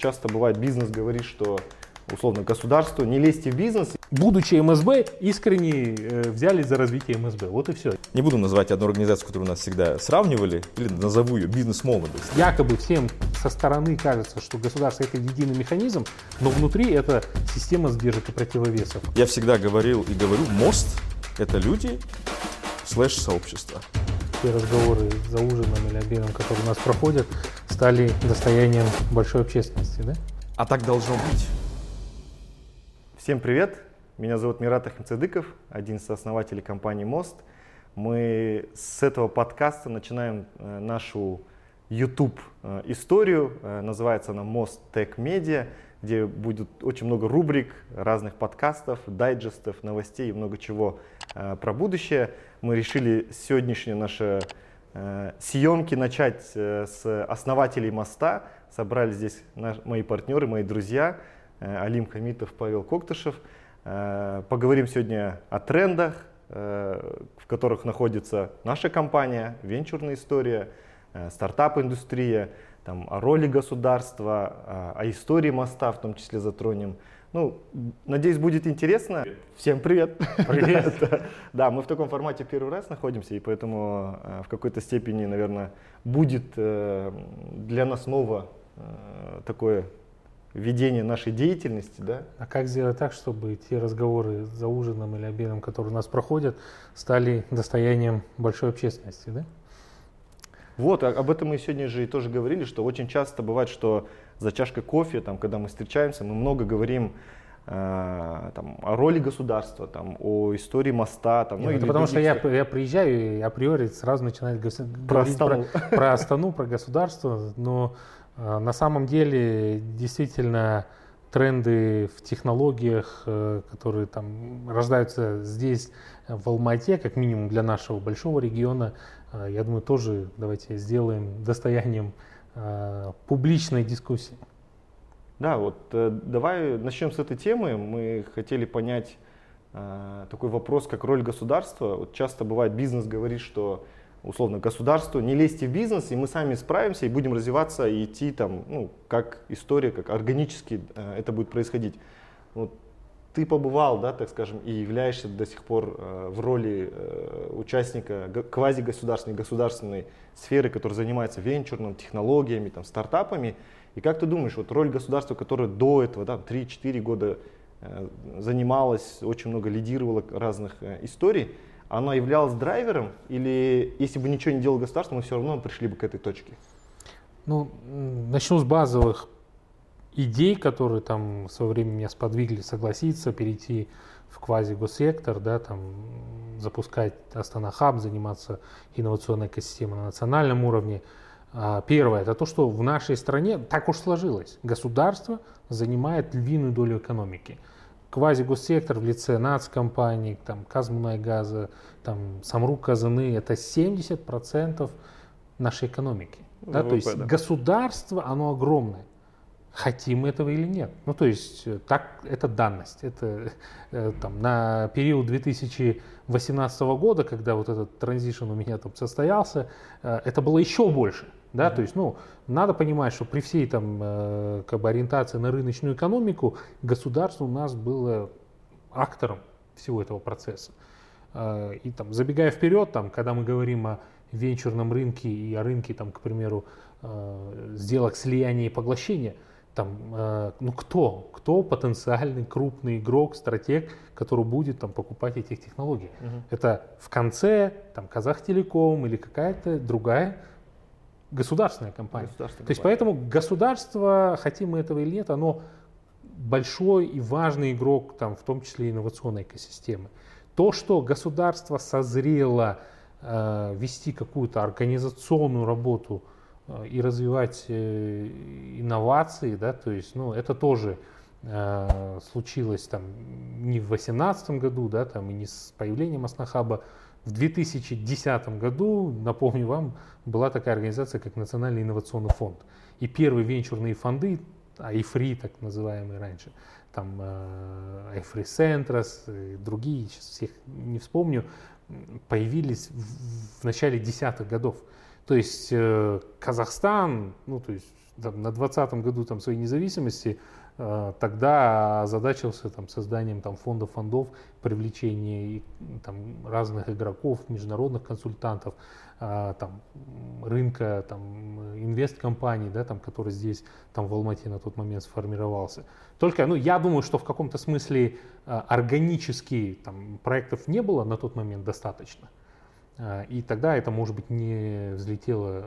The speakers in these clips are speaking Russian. Часто бывает, бизнес говорит, что, условно, государству не лезьте в бизнес. Будучи МСБ, искренне взялись за развитие МСБ. Вот и все. Не буду называть одну организацию, которую нас всегда сравнивали, или назову ее «Бизнес-молодость». Якобы всем со стороны кажется, что государство – это единый механизм, но внутри это система сдержек и противовесов. Я всегда говорил и говорю, МОСТ – это люди /сообщество. Те разговоры за ужином или обедом, которые у нас проходят, стали достоянием большой общественности, да? А так должно быть. Всем привет! Меня зовут Мират Ахметсадыков, один из основателей компании МОСТ. Мы с этого подкаста начинаем нашу YouTube-историю. Называется она «МОСТ ТЭК Медиа», где будет очень много рубрик, разных подкастов, дайджестов, новостей и много чего про будущее. Мы решили сегодняшние наши съемки начать с основателей «МОСТа». Собрали здесь мои партнеры, мои друзья Алим Хамитов, Павел Коктышев. Поговорим сегодня о трендах, в которых находится наша компания, венчурная история, стартап-индустрия, там, о роли государства, о истории МОСТа в том числе затронем. Ну, надеюсь, будет интересно. Привет. Всем привет. Привет. Да, мы в таком формате первый раз находимся, и поэтому в какой-то степени, наверное, будет для нас новое такое ведение нашей деятельности. Да? А как сделать так, чтобы те разговоры за ужином или обедом, которые у нас проходят, стали достоянием большой общественности? Да? Вот, об этом мы сегодня же и тоже говорили, что очень часто бывает, что за чашкой кофе, там, когда мы встречаемся, мы много говорим там, о роли государства, там, о истории МОСТа. Там, ну, это потому что я приезжаю и априори сразу начинаю говорить про Астану, про государство, но на самом деле действительно тренды в технологиях, которые там рождаются здесь, в Алмате, как минимум для нашего большого региона, я думаю, тоже давайте сделаем достоянием публичной дискуссии. Да, вот давай начнем с этой темы. Мы хотели понять такой вопрос, как роль государства. Вот часто бывает, бизнес говорит, что, условно, государству не лезьте в бизнес, и мы сами справимся, и будем развиваться, и идти там, ну, как история, как органически это будет происходить. Вот ты побывал, да, так скажем, и являешься до сих пор в роли участника квазигосударственной, государственной сферы, которая занимается венчурным, технологиями, там, стартапами. И как ты думаешь, вот роль государства, которое до этого, да, 3-4 года занималась, очень много лидировала разных историй, она являлась драйвером, или если бы ничего не делало государство, мы все равно пришли бы к этой точке? Ну, начну с базовых идей, которые там в свое время меня сподвигли согласиться, перейти в квази-госсектор, да, там, запускать Астана Hub, заниматься инновационной экосистемой на национальном уровне. Первое, это то, что в нашей стране так уж сложилось. Государство занимает львиную долю экономики. Квази-госсектор в лице нацкомпаний, там, Казмунайгаза, там, Самрук-Казыны – это 70% нашей экономики. Да? ВВП, то есть да. Государство, оно огромное. Хотим мы этого или нет. Ну, то есть, так, это данность. Это там, на период 2018 года, когда вот этот транзишн у меня там состоялся, это было еще больше. Да? Mm-hmm. То есть, ну, надо понимать, что при всей там, как бы ориентации на рыночную экономику, государство у нас было актором всего этого процесса. И там, забегая вперед, там, когда мы говорим о венчурном рынке и о рынке, там, к примеру, сделок слияния и поглощения, там, ну, кто потенциальный крупный игрок, стратег, который будет там покупать эти технологии? Uh-huh. Это в конце там Казахтелеком или какая-то другая государственная компания. То есть поэтому государство, хотим мы этого или нет, оно большой и важный игрок, там, в том числе инновационной экосистемы. То, что государство созрело вести какую-то организационную работу и развивать инновации, да, то есть, ну, это тоже случилось там не в 2018 году, да, там, и не с появлением Аснахаба. В 2010 году, напомню вам, была такая организация, как Национальный инновационный фонд. И первые венчурные фонды, iFree, так называемые раньше, там iFree Centros и другие, сейчас всех не вспомню, появились в начале 10-х годов. То есть Казахстан, ну, то есть там, на 2020 году там, своей независимости, тогда озадачился там, созданием там, фондов, привлечением там, разных игроков, международных консультантов, там, рынка, инвесткомпаний, да, там, который здесь там, в Алмате на тот момент сформировался. Только, ну, я думаю, что в каком-то смысле органически там, проектов не было на тот момент достаточно. И тогда это, может быть, не взлетело,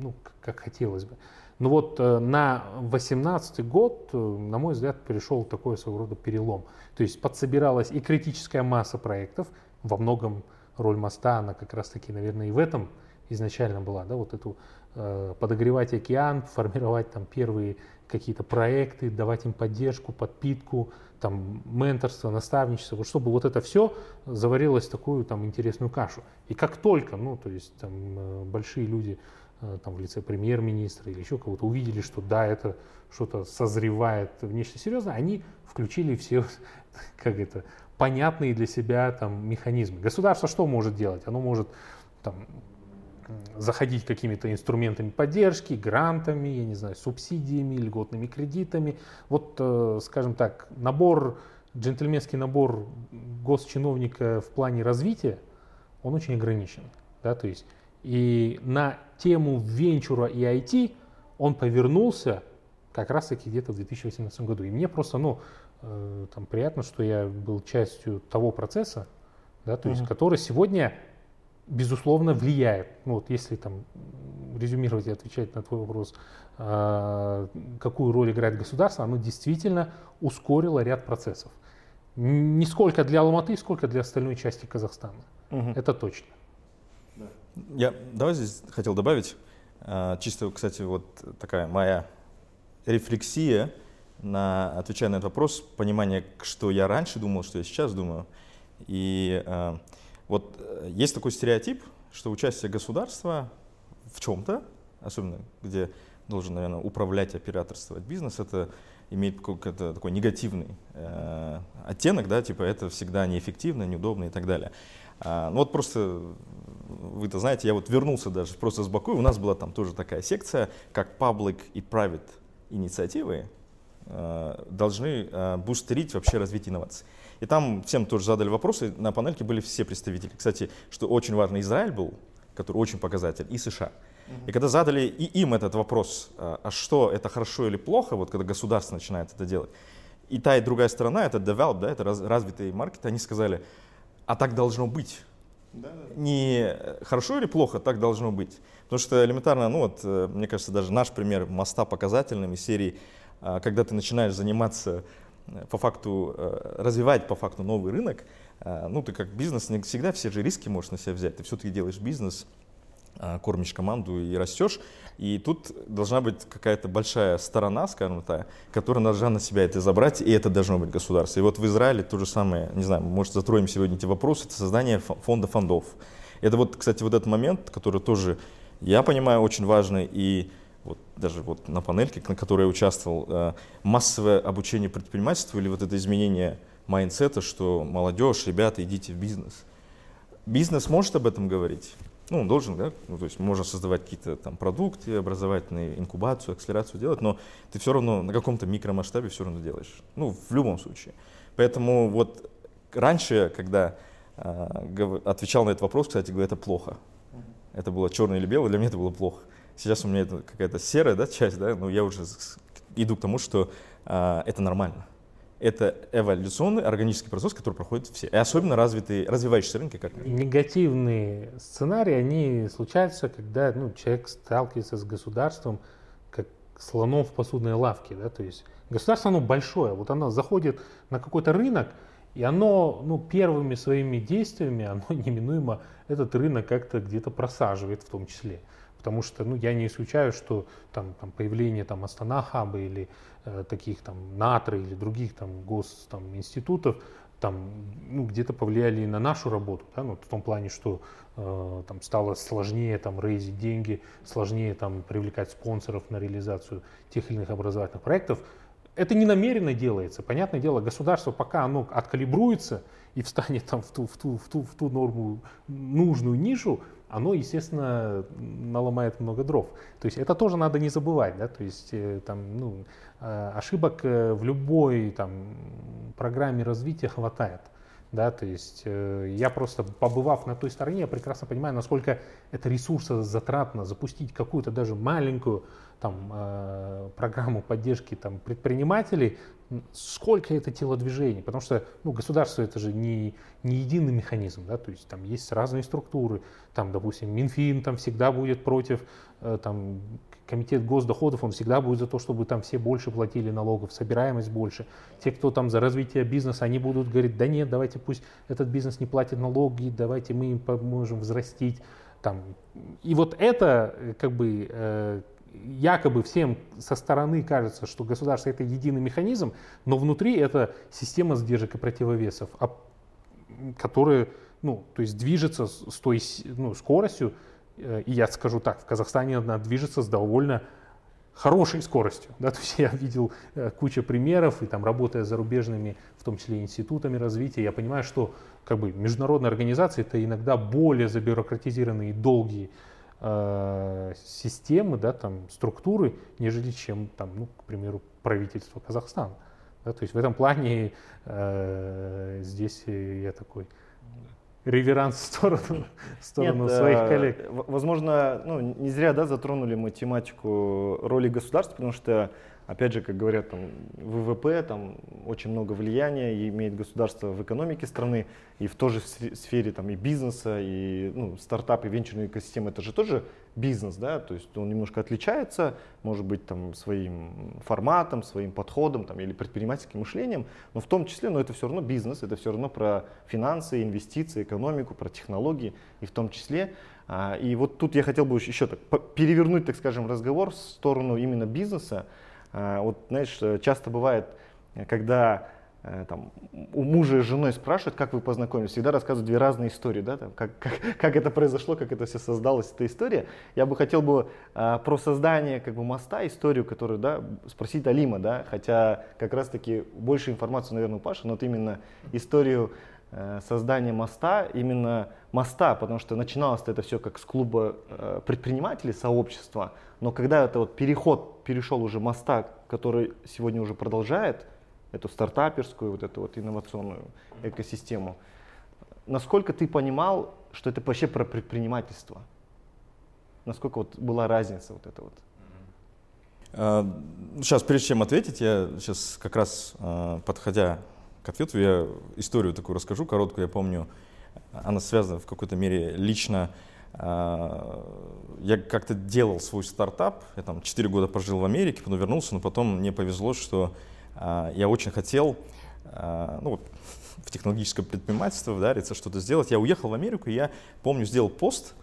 ну, как хотелось бы. Но вот на 2018 год, на мой взгляд, перешел такой своего рода перелом. То есть подсобиралась и критическая масса проектов. Во многом роль моста, она как раз-таки, наверное, и в этом изначально была. Да, вот эту подогревать океан, формировать там первые какие-то проекты, давать им поддержку, подпитку, там, менторство, наставничество, вот чтобы вот это все заварилось в такую там, интересную кашу. И как только, ну, то есть там, большие люди там, в лице премьер-министра или еще кого-то увидели, что да, это что-то созревает внешне серьезно, они включили все, как это, понятные для себя там, механизмы. Государство что может делать? Оно может там, заходить какими-то инструментами поддержки, грантами, я не знаю, субсидиями, льготными кредитами. Вот, скажем так, набор, джентльменский набор госчиновника в плане развития, он очень ограничен. Да, то есть, и на тему венчура и IT он повернулся как раз-таки где-то в 2018 году. И мне просто, ну, там приятно, что я был частью того процесса, да, то есть, который сегодня безусловно влияет. Ну, вот если там резюмировать и отвечать на твой вопрос, какую роль играет государство, оно действительно ускорило ряд процессов. Не сколько для Алматы, сколько для остальной части Казахстана. Это точно. Я давай здесь хотел добавить, чисто, кстати, вот такая моя рефлексия, отвечая на этот вопрос, понимание, что я раньше думал, что я сейчас думаю. И вот есть такой стереотип, что участие государства в чем-то, особенно где должен, наверное, управлять, операторствовать бизнес, это имеет какой-то такой негативный оттенок, да, типа это всегда неэффективно, неудобно и так далее. Ну вот просто, вы-то знаете, я вот вернулся даже просто с Баку, у нас была там тоже такая секция, как public и private инициативы должны бустерить вообще развитие инноваций. И там всем тоже задали вопросы, на панельке были все представители. Кстати, что очень важно, Израиль был, который очень показателен, и США. И когда задали и им этот вопрос, а что, это хорошо или плохо, вот когда государство начинает это делать, и та, и другая сторона, это develop, да, это развитые маркеты, они сказали, а так должно быть. Не хорошо или плохо, так должно быть. Потому что элементарно, ну вот, мне кажется, даже наш пример моста показательным из серии, когда ты начинаешь заниматься по факту, развивать по факту новый рынок, ну ты как бизнес не всегда все же риски можешь на себя взять. Ты все-таки делаешь бизнес, кормишь команду и растешь. И тут должна быть какая-то большая сторона, скажем так, которая должна на себя это забрать, и это должно быть государство. И вот в Израиле то же самое, не знаю, может затроим сегодня эти вопросы, это создание фонда фондов. Это вот, кстати, вот этот момент, который тоже, я понимаю, очень важный, и вот даже вот на панельке, на которой я участвовал, массовое обучение предпринимательству или вот это изменение майндсета, что молодежь, ребята, идите в бизнес. Бизнес может об этом говорить? Ну, он должен, да? Ну, то есть можно создавать какие-то там продукты, образовательные, инкубацию, акселерацию делать, но ты все равно на каком-то микромасштабе все равно делаешь. Ну, в любом случае. Поэтому вот раньше, когда отвечал на этот вопрос, кстати говоря, это плохо. Это было черное или белое, для меня это было плохо. Сейчас у меня это какая-то серая, да, часть, да, но я уже иду к тому, что это нормально. Это эволюционный органический процесс, который проходит все, и особенно развитые, развивающиеся рынки. Как негативные сценарии, они случаются, когда ну, человек сталкивается с государством, как слоном в посудной лавке. Да? То есть государство, оно большое, вот оно заходит на какой-то рынок, и оно ну, первыми своими действиями, оно неминуемо этот рынок как-то где-то просаживает в том числе. Потому что ну, я не исключаю, что там, появление там, Астана Hub или таких там НАТР или других там, госинститутов там, ну, где-то повлияли и на нашу работу. Да? Ну, в том плане, что там, стало сложнее рейзить деньги, сложнее привлекать спонсоров на реализацию тех или иных образовательных проектов. Это не намеренно делается. Понятное дело, государство пока оно откалибруется и встанет там, в ту норму, нужную нишу, оно, естественно, наломает много дров. То есть это тоже надо не забывать, да? То есть там, ну, ошибок в любой там программе развития хватает. Да, то есть я просто, побывав на той стороне, я прекрасно понимаю, насколько это ресурсозатратно запустить какую-то даже маленькую там, программу поддержки там, предпринимателей, сколько это телодвижений, потому что ну, государство это же не единый механизм, да, то есть там есть разные структуры, там, допустим, Минфин там всегда будет против, там, комитет госдоходов, он всегда будет за то, чтобы там все больше платили налогов, собираемость больше. Те, кто там за развитие бизнеса, они будут говорить, да нет, давайте пусть этот бизнес не платит налоги, давайте мы им поможем взрастить. Там. И вот это как бы якобы всем со стороны кажется, что государство это единый механизм, но внутри это система сдержек и противовесов, которая ну, то есть движется с той ну, скоростью, и я скажу так, в Казахстане она движется с довольно хорошей скоростью. Да? То есть я видел кучу примеров, и там, работая с зарубежными, в том числе институтами развития, я понимаю, что как бы, международные организации это иногда более забюрократизированные и долгие системы, да, там, структуры, нежели чем, там, ну, к примеру, правительство Казахстана. Да? То есть в этом плане здесь я такой... реверанс в сторону нет, своих коллег. Возможно, ну, не зря да, затронули мы тематику роли государства, потому что, опять же, как говорят, там, ВВП, там очень много влияния имеет государство в экономике страны, и в той же сфере там, и бизнеса, и ну, стартапы, венчурная экосистема, это же тоже бизнес, да, то есть он немножко отличается, может быть, там, своим форматом, своим подходом там, или предпринимательским мышлением, но в том числе, но это все равно бизнес, это все равно про финансы, инвестиции, экономику, про технологии и в том числе. И вот тут я хотел бы еще так, перевернуть, так скажем, разговор в сторону именно бизнеса. Вот, знаешь, часто бывает, когда там, у мужа и жены спрашивают, как вы познакомились, всегда рассказывают две разные истории, да, там, как это произошло, как это все создалось, эта история. Я бы хотел бы про создание как бы, моста, историю, которую, да, спросить Алима, да, хотя как раз-таки больше информации, наверное, у Паши, но вот именно историю создания моста, именно моста, потому что начиналось-то это все как с клуба предпринимателей, сообщества, но когда это вот переход перешел уже моста, который сегодня уже продолжает, эту стартаперскую, вот эту вот инновационную экосистему. Насколько ты понимал, что это вообще про предпринимательство? Насколько вот была разница вот эта вот? Сейчас, прежде чем ответить, я сейчас как раз, подходя к ответу, я историю такую расскажу, короткую, я помню, она связана в какой-то мере лично. Я как-то делал свой стартап, я там 4 года прожил в Америке, потом вернулся, но потом мне повезло, что я очень хотел ну, в технологическое предпринимательство вдариться, что-то сделать. Я уехал в Америку, и я помню, сделал пост.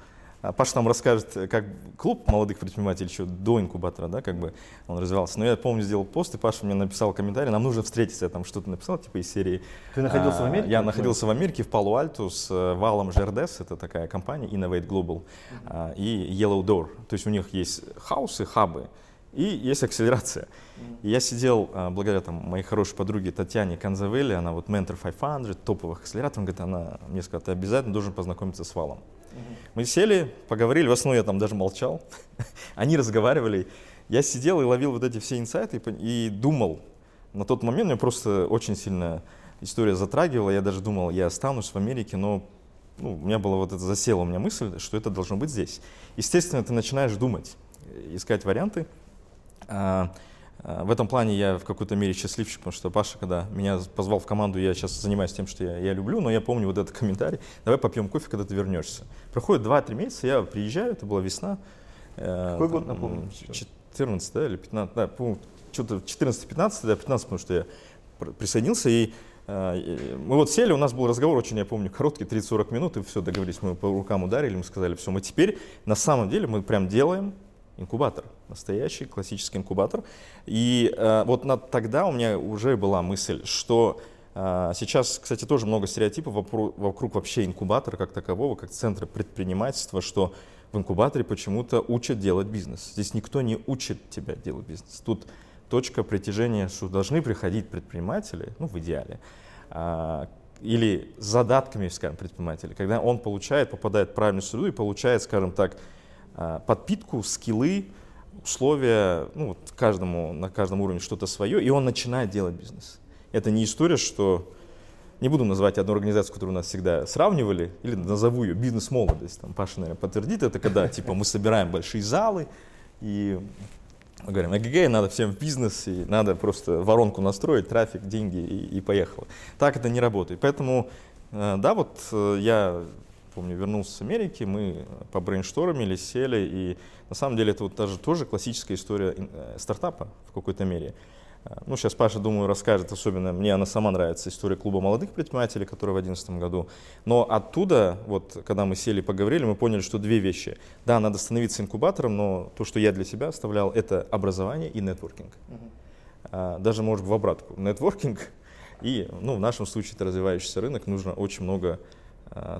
Паша нам расскажет, как клуб молодых предпринимателей еще до инкубатора, да, как бы он развивался. Но я помню, сделал пост, и Паша мне написал комментарий, нам нужно встретиться. Я там что-то написал, типа из серии. Ты находился в Америке? Я находился в Америке, в Пало-Альто с Валом Жердес, это такая компания, Innovate Global, и Yellow Door. То есть у них есть хаусы, хабы. И есть акселерация. И я сидел, благодаря там, моей хорошей подруге Татьяне Канзавелли, она вот Mentor 500, топовых акселераторов, говорит, она мне сказала, ты обязательно должен познакомиться с Валом. Мы сели, поговорили, в основном я там даже молчал, они разговаривали. Я сидел и ловил вот эти все инсайты и думал. На тот момент меня просто очень сильно история затрагивала, я даже думал, я останусь в Америке, но ну, у меня была вот эта засела у меня мысль, что это должно быть здесь. Естественно, ты начинаешь думать, искать варианты. В этом плане я в какой-то мере счастливчик, потому что Паша, когда меня позвал в команду, я сейчас занимаюсь тем, что я люблю, но я помню вот этот комментарий, давай попьем кофе, когда ты вернешься. Проходит 2-3 месяца, я приезжаю, это была весна. Какой год, напомню? 14, да, или 15, да, помню, что-то 14-15, да, 15, потому что я присоединился, и мы вот сели, у нас был разговор очень, я помню, короткий, 30-40 минут, и все, договорились, мы по рукам ударили, мы сказали, все, мы теперь, на самом деле, мы прям делаем инкубатор, настоящий классический инкубатор. И вот тогда у меня уже была мысль, что сейчас, кстати, тоже много стереотипов вокруг вообще инкубатора как такового, как центра предпринимательства, что в инкубаторе почему-то учат делать бизнес. Здесь никто не учит тебя делать бизнес. Тут точка притяжения, что должны приходить предприниматели, ну в идеале, или задатками, скажем, предпринимателя, когда он получает, попадает в правильную среду и получает, скажем так, подпитку, скиллы, условия, ну, вот каждому, на каждом уровне что-то свое, и он начинает делать бизнес. Это не история, что, не буду называть одну организацию, которую нас всегда сравнивали, или назову ее «Бизнес-молодость», там Паша, наверное, подтвердит, это когда, типа, мы собираем большие залы и говорим, эгэгэй, надо всем в бизнес, и надо просто воронку настроить, трафик, деньги, и поехало. Так это не работает. Поэтому, да, вот я помню, вернулся с Америки, мы побрейнштормили, сели, и на самом деле это вот даже тоже классическая история стартапа в какой-то мере. Ну, сейчас Паша, думаю, расскажет, особенно мне она сама нравится, история клуба молодых предпринимателей, которая в 2011 году. Но оттуда, вот, когда мы сели и поговорили, мы поняли, что две вещи. Да, надо становиться инкубатором, но то, что я для себя оставлял, это образование и нетворкинг. Даже, может, в обратку. Нетворкинг и, ну, в нашем случае, это развивающийся рынок, нужно очень много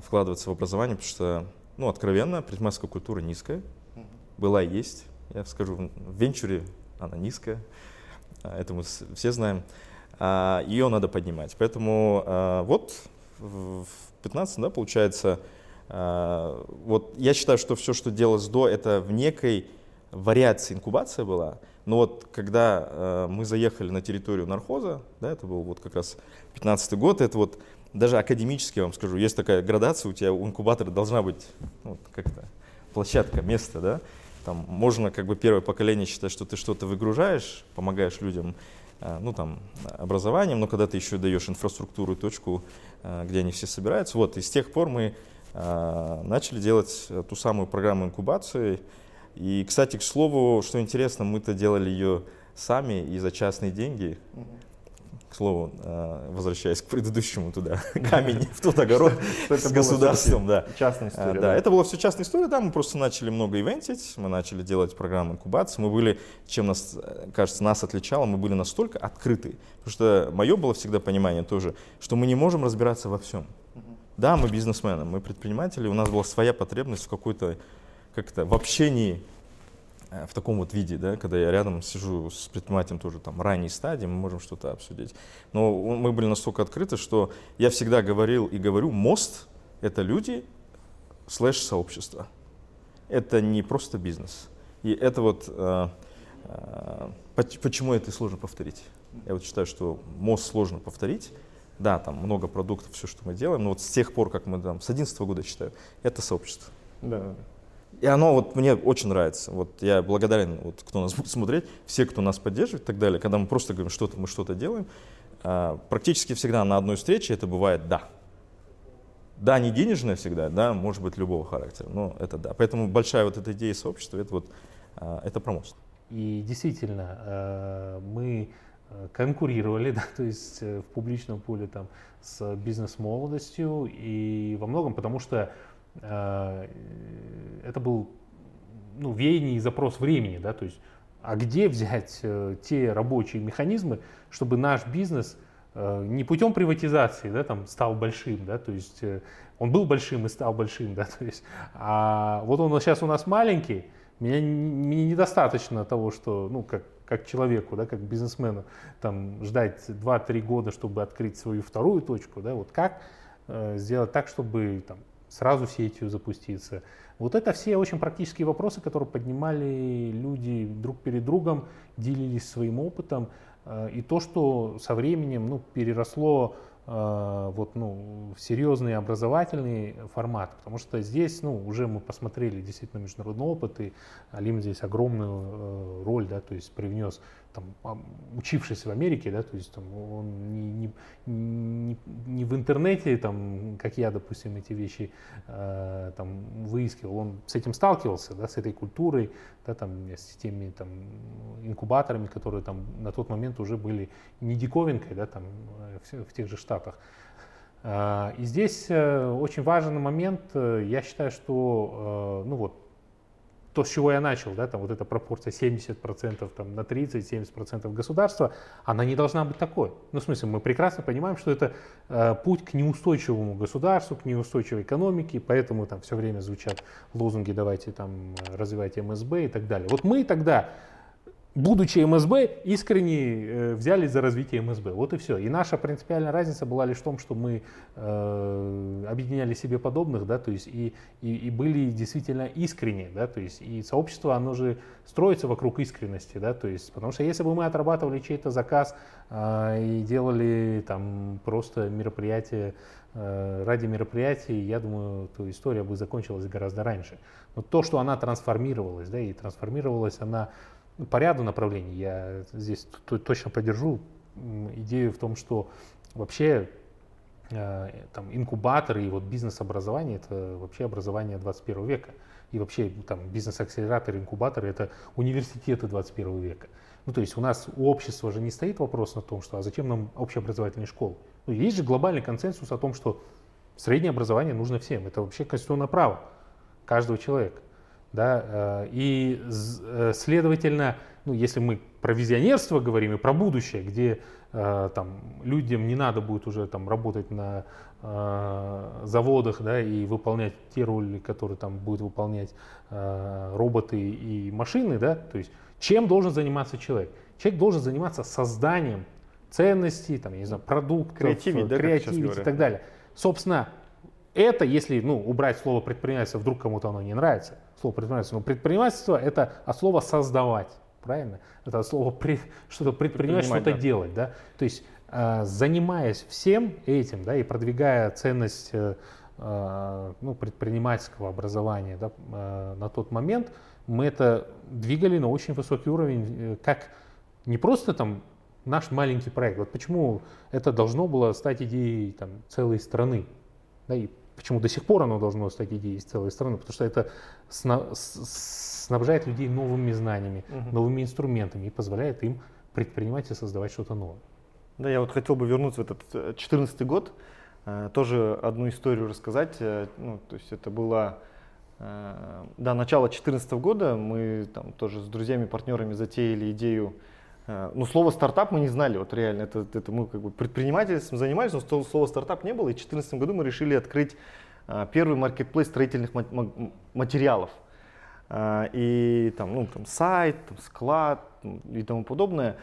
вкладываться в образование, потому что, ну, откровенно, предпринимательская культура низкая. Была и есть. Я скажу, в венчуре она низкая. Это мы все знаем. Ее надо поднимать. Поэтому вот в 15, да, получается, вот я считаю, что все, что делалось до, это в некой вариации инкубация была. Но вот когда мы заехали на территорию нархоза, да, это был вот как раз 15-й год, это вот даже академически, я вам скажу, есть такая градация, у тебя у инкубатора должна быть вот, как-то площадка, место, да. Там можно как бы первое поколение считать, что ты что-то выгружаешь, помогаешь людям, ну, там, образованием, но когда ты еще даешь инфраструктуру и точку, где они все собираются. Вот, и с тех пор мы начали делать ту самую программу инкубации. И, кстати, к слову, что интересно, мы-то делали ее сами и за частные деньги. К слову, возвращаясь к предыдущему туда, камень в тот огород с государством. Да. Частная история. Да, это была все частная история, да, мы просто начали много ивентить, мы начали делать программы инкубации, мы были, чем нас, кажется, нас отличало, мы были настолько открыты, потому что мое было всегда понимание тоже, что мы не можем разбираться во всем. Да, мы бизнесмены, мы предприниматели, у нас была своя потребность в какой-то, как-то, в общении, в таком вот виде, да, когда я рядом сижу с предпринимателем тоже там ранней стадии, мы можем что-то обсудить. Но мы были настолько открыты, что я всегда говорил и говорю, МОСТ — это люди слэш сообщество. Это не просто бизнес. И это вот, почему это сложно повторить? Я вот считаю, что МОСТ сложно повторить. Да, там много продуктов, все, что мы делаем, но вот с тех пор, как мы там, с 2011 года считаю, это сообщество. Да. И оно вот мне очень нравится. Вот я благодарен, вот, кто нас будет смотреть, все, кто нас поддерживает и так далее. Когда мы просто говорим, что-то мы что-то делаем, практически всегда на одной встрече это бывает «да». Да, не денежное всегда, да, может быть любого характера, но это «да». Поэтому большая вот эта идея сообщества, это вот, это про МОСТ. И действительно, мы конкурировали, да, то есть в публичном поле там, с бизнес-молодостью и во многом, потому что это был, ну, веяние и запрос времени, да, то есть, а где взять те рабочие механизмы, чтобы наш бизнес не путем приватизации, да, там, стал большим, да, то есть он был большим и стал большим, да, то есть, а вот он сейчас у нас маленький, мне недостаточно того, что, ну, как человеку, да, как бизнесмену, там, ждать 2-3 года, чтобы открыть свою вторую точку, да, вот как сделать так, чтобы, там, сразу сетью запуститься. Вот это все очень практические вопросы, которые поднимали люди друг перед другом, делились своим опытом. И то, что со временем, ну, переросло вот, ну, в серьезный образовательный формат. Потому что здесь, ну, уже мы посмотрели действительно международный опыт, и Алим здесь огромную роль, да, то есть привнес, там, учившись в Америке, да, то есть там, он не в интернете, там, как я, допустим, эти вещи там, выискивал, он с этим сталкивался, да, с этой культурой, да, там, с теми там, инкубаторами, которые там, на тот момент уже были не диковинкой, да, там, в тех же Штатах. И здесь очень важен момент, я считаю, что, ну вот, то, с чего я начал, да, там вот эта пропорция 70% там, на 30, 70% государства, она не должна быть такой. Ну, в смысле, мы прекрасно понимаем, что это путь к неустойчивому государству, к неустойчивой экономике, поэтому там все время звучат лозунги «давайте там развивайте МСБ» и так далее. Вот мы тогда будучи МСБ, искренне взялись за развитие МСБ. Вот и все. И наша принципиальная разница была лишь в том, что мы объединяли себе подобных, да, то есть и были действительно искренне, да, то есть и сообщество, оно же строится вокруг искренности, да, то есть, потому что если бы мы отрабатывали чей-то заказ и делали там просто мероприятие ради мероприятий, я думаю, то история бы закончилась гораздо раньше. Но то, что она трансформировалась, да, и трансформировалась она по ряду направлений, я здесь точно поддержу идею в том, что вообще там инкубаторы и вот бизнес-образование — это вообще образование 21 века. И вообще там бизнес-акселераторы, инкубаторы — это университеты 21 века. Ну, то есть у нас у общества же не стоит вопрос на том, что а зачем нам общеобразовательные школы? Ну, есть же глобальный консенсус о том, что среднее образование нужно всем. Это вообще конституционное право каждого человека. Да, и, следовательно, ну, если мы про визионерство говорим и про будущее, где там, людям не надо будет уже там, работать на заводах, да, и выполнять те роли, которые там будут выполнять роботы и машины, да, то есть чем должен заниматься человек? Человек должен заниматься созданием ценностей, там, я не знаю, продуктов, креативить, да, и так далее. Собственно, это, если убрать слово предпринимательство, вдруг кому-то оно не нравится, слово предпринимательство, но предпринимательство — это от слова создавать, правильно? Это от слова что-то предпринимать, что-то делать, да? То есть занимаясь всем этим, да, и продвигая ценность предпринимательского образования, да, на тот момент, мы это двигали на очень высокий уровень, как не просто там наш маленький проект. Вот почему это должно было стать идеей там целой страны. Да, и почему до сих пор оно должно стать идеей целой страны? Потому что это снабжает людей новыми знаниями, новыми инструментами и позволяет им, предпринимать и создавать что-то новое. Да, я вот хотел бы вернуться в этот 2014 год, тоже одну историю рассказать. Ну, то есть это было начало 2014 года. Мы там тоже с друзьями, партнерами затеяли идею. Ну, слово стартап мы не знали, вот реально, это мы как бы предпринимательством занимались, но слова стартап не было, и в 2014 году мы решили открыть первый маркетплейс строительных материалов. И там сайт, там склад и тому подобное.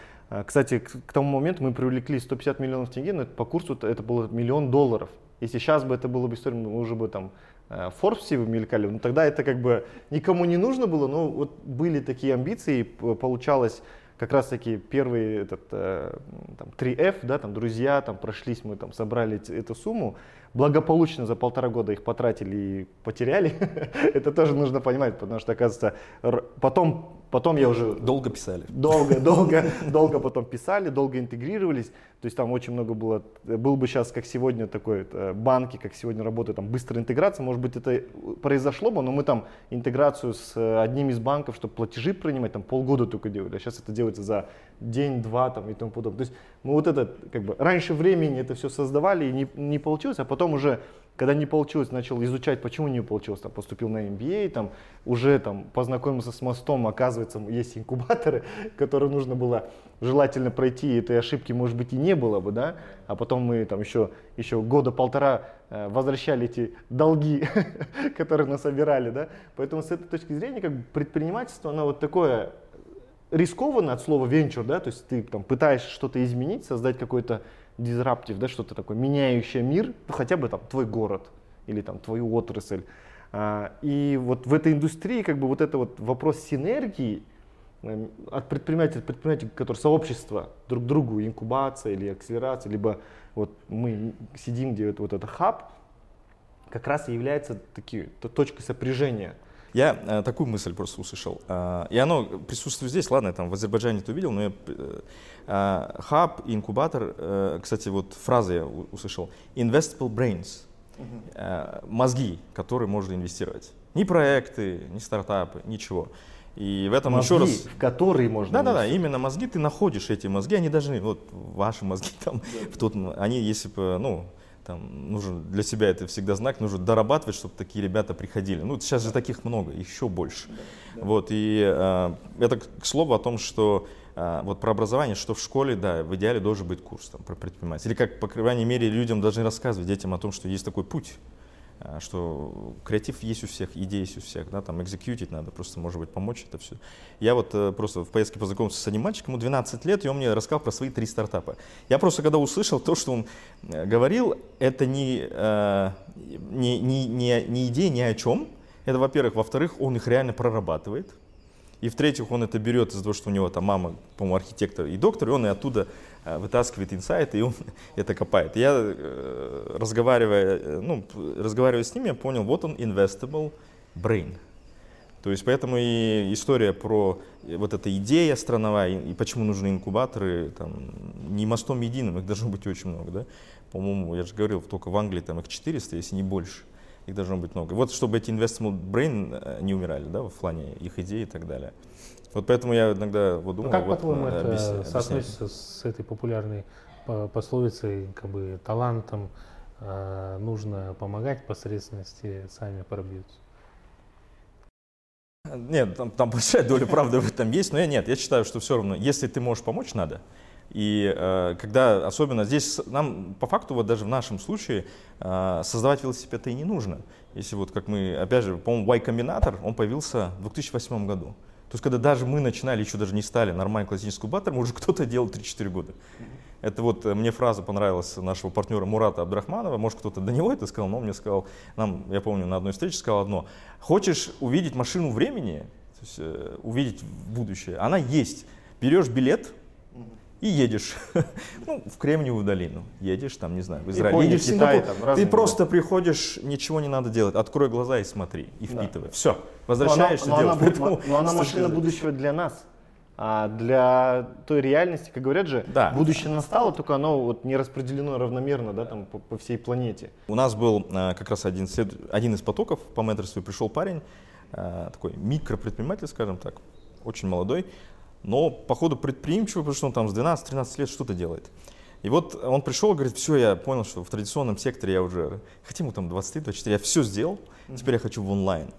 Кстати, к тому моменту мы привлекли 150 миллионов тенге, но по курсу это было $1 миллион. Если сейчас бы это было бы история, мы уже бы там в Форбсе мелькали, но тогда это как бы никому не нужно было, но вот были такие амбиции, получалось. Как раз таки первый 3F, да, там, друзья, там, прошлись, мы там, собрали эту сумму, благополучно за 1,5 года их потратили и потеряли. Это тоже нужно понимать, потому что, оказывается, потом я уже… Долго писали. Долго потом писали, долго интегрировались. То есть там очень много было… Был бы сейчас, как сегодня, такой банки, как сегодня работает, там быстрая интеграция. Может быть, это произошло бы, но мы там интеграцию с одним из банков, чтобы платежи принимать, там полгода только делали. А сейчас это делается за день-два там, и тому подобное. То есть мы вот это как бы раньше времени это все создавали и не получилось, а потом уже… Когда не получилось, начал изучать, почему не получилось, там, поступил на MBA, там, уже там, познакомился с МОСТом, оказывается, есть инкубаторы, которые нужно было желательно пройти, этой ошибки, может быть, и не было бы, да, а потом мы там еще года полтора возвращали эти долги, которые нас собирали, да, поэтому с этой точки зрения, как бы, предпринимательство, оно вот такое рискованно от слова венчур, да, то есть ты там пытаешься что-то изменить, создать какой-то дизраптив, да, что-то такое, меняющее мир, ну, хотя бы там твой город или там твою отрасль. И вот в этой индустрии как бы вот это вот вопрос синергии от предпринимателя к предпринимателю, который сообщество друг другу, инкубация или акселерация, либо вот мы сидим, где вот этот хаб, как раз и является точкой сопряжения. Я такую мысль просто услышал, и оно присутствует здесь, ладно, я там в Азербайджане это увидел, но я хаб, инкубатор, кстати, вот фразы я услышал, investable brains, мозги, которые можно инвестировать, ни проекты, ни стартапы, ничего. И в этом мозги, еще раз, в которые можно. Да, именно мозги, ты находишь эти мозги, они даже, вот ваши мозги там, они если бы, там нужен для себя это всегда знак, нужно дорабатывать, чтобы такие ребята приходили. Ну, сейчас же таких много, еще больше. Да. Вот, и это к слову о том, что вот про образование, что в школе, да, в идеале должен быть курс там, про предпринимательство. Или как, по крайней мере, людям должны рассказывать, детям о том, что есть такой путь. что креатив есть у всех, идеи есть у всех, да, там экзекьютить надо, просто, может быть, помочь это все. Я вот просто в поездке познакомился с анимальчиком, ему 12 лет, и он мне рассказал про свои 3 стартапа. Я просто, когда услышал то, что он говорил, это не идея ни о чем, это, во-первых. Во-вторых, он их реально прорабатывает. И, в-третьих, он это берет из-за того, что у него там мама, по-моему, архитектор и доктор, и он и оттуда вытаскивает инсайты, и он это копает. Я, разговаривая с ними, я понял, вот он, investable brain. То есть, поэтому и история про вот эта идея страновая, и почему нужны инкубаторы, там, не мостом единым, их должно быть очень много, да? По-моему, я же говорил, только в Англии там их 400, если не больше. Их должно быть много. Вот чтобы эти investment brain не умирали, да, в плане их идей и так далее. Вот поэтому я иногда вот думаю... А как, по-твоему, это соотносится с этой популярной пословицей, как бы талантом нужно помогать, посредственности сами пробьются? Нет, там большая доля правды в этом есть, но я считаю, что все равно, если ты можешь помочь, надо. И когда, особенно здесь, нам по факту, вот даже в нашем случае, создавать велосипед и не нужно. Если вот как мы, опять же, по-моему, Y Combinator, он появился в 2008 году. То есть, когда даже мы начинали, еще даже не стали нормальный классический инкубатор, уже кто-то делал 3-4 года. Это вот мне фраза понравилась нашего партнера Мурата Абдрахманова, может, кто-то до него это сказал, но он мне сказал, я помню, на одной встрече сказал одно: хочешь увидеть машину времени, то есть, увидеть будущее, она есть, берешь билет, и едешь, в Кремниевую долину, едешь там, не знаю, в Израиль, едешь в Китай, там, ты просто приходишь, ничего не надо делать, открой глаза и смотри, и впитывай, все, возвращаешься, делаешь. Но она машина будущего для нас, а для той реальности, как говорят же, да. Будущее настало, только оно вот не распределено равномерно, да, там, по всей планете. У нас был как раз один из потоков по менторству, пришел парень, такой микропредприниматель, скажем так, очень молодой, но, походу, предприимчивый, потому что он там с 12-13 лет что-то делает. И вот он пришел и говорит, все, я понял, что в традиционном секторе я уже, хотя ему там 20-24, я все сделал, теперь я хочу в онлайн.